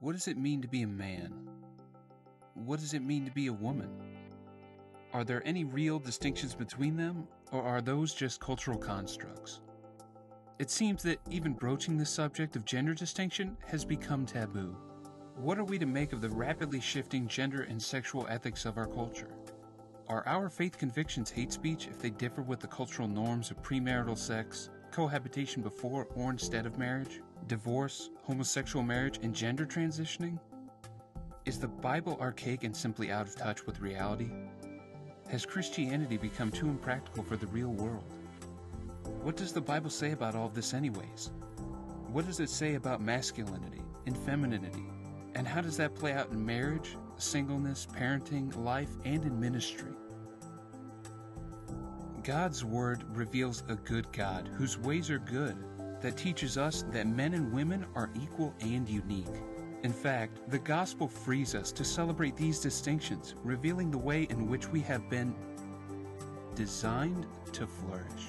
What does it mean to be a man? What does it mean to be a woman? Are there any real distinctions between them, or are those just cultural constructs? It seems that even broaching the subject of gender distinction has become taboo. What are we to make of the rapidly shifting gender and sexual ethics of our culture? Are our faith convictions hate speech if they differ with the cultural norms of premarital sex, cohabitation before or instead of marriage, divorce, homosexual marriage, and gender transitioning? Is the Bible archaic and simply out of touch with reality? Has Christianity become too impractical for the real world? What does the Bible say about all of this anyways? What does it say about masculinity and femininity? And how does that play out in marriage, singleness, parenting, life, and in ministry? God's Word reveals a good God whose ways are good, that teaches us that men and women are equal and unique. In fact, the Gospel frees us to celebrate these distinctions, revealing the way in which we have been designed to flourish.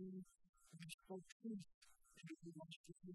believe and spoke truth into the Lord's people.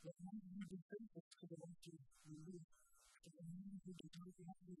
But how do you do things to the one to relieve? And how do you do things to relieve the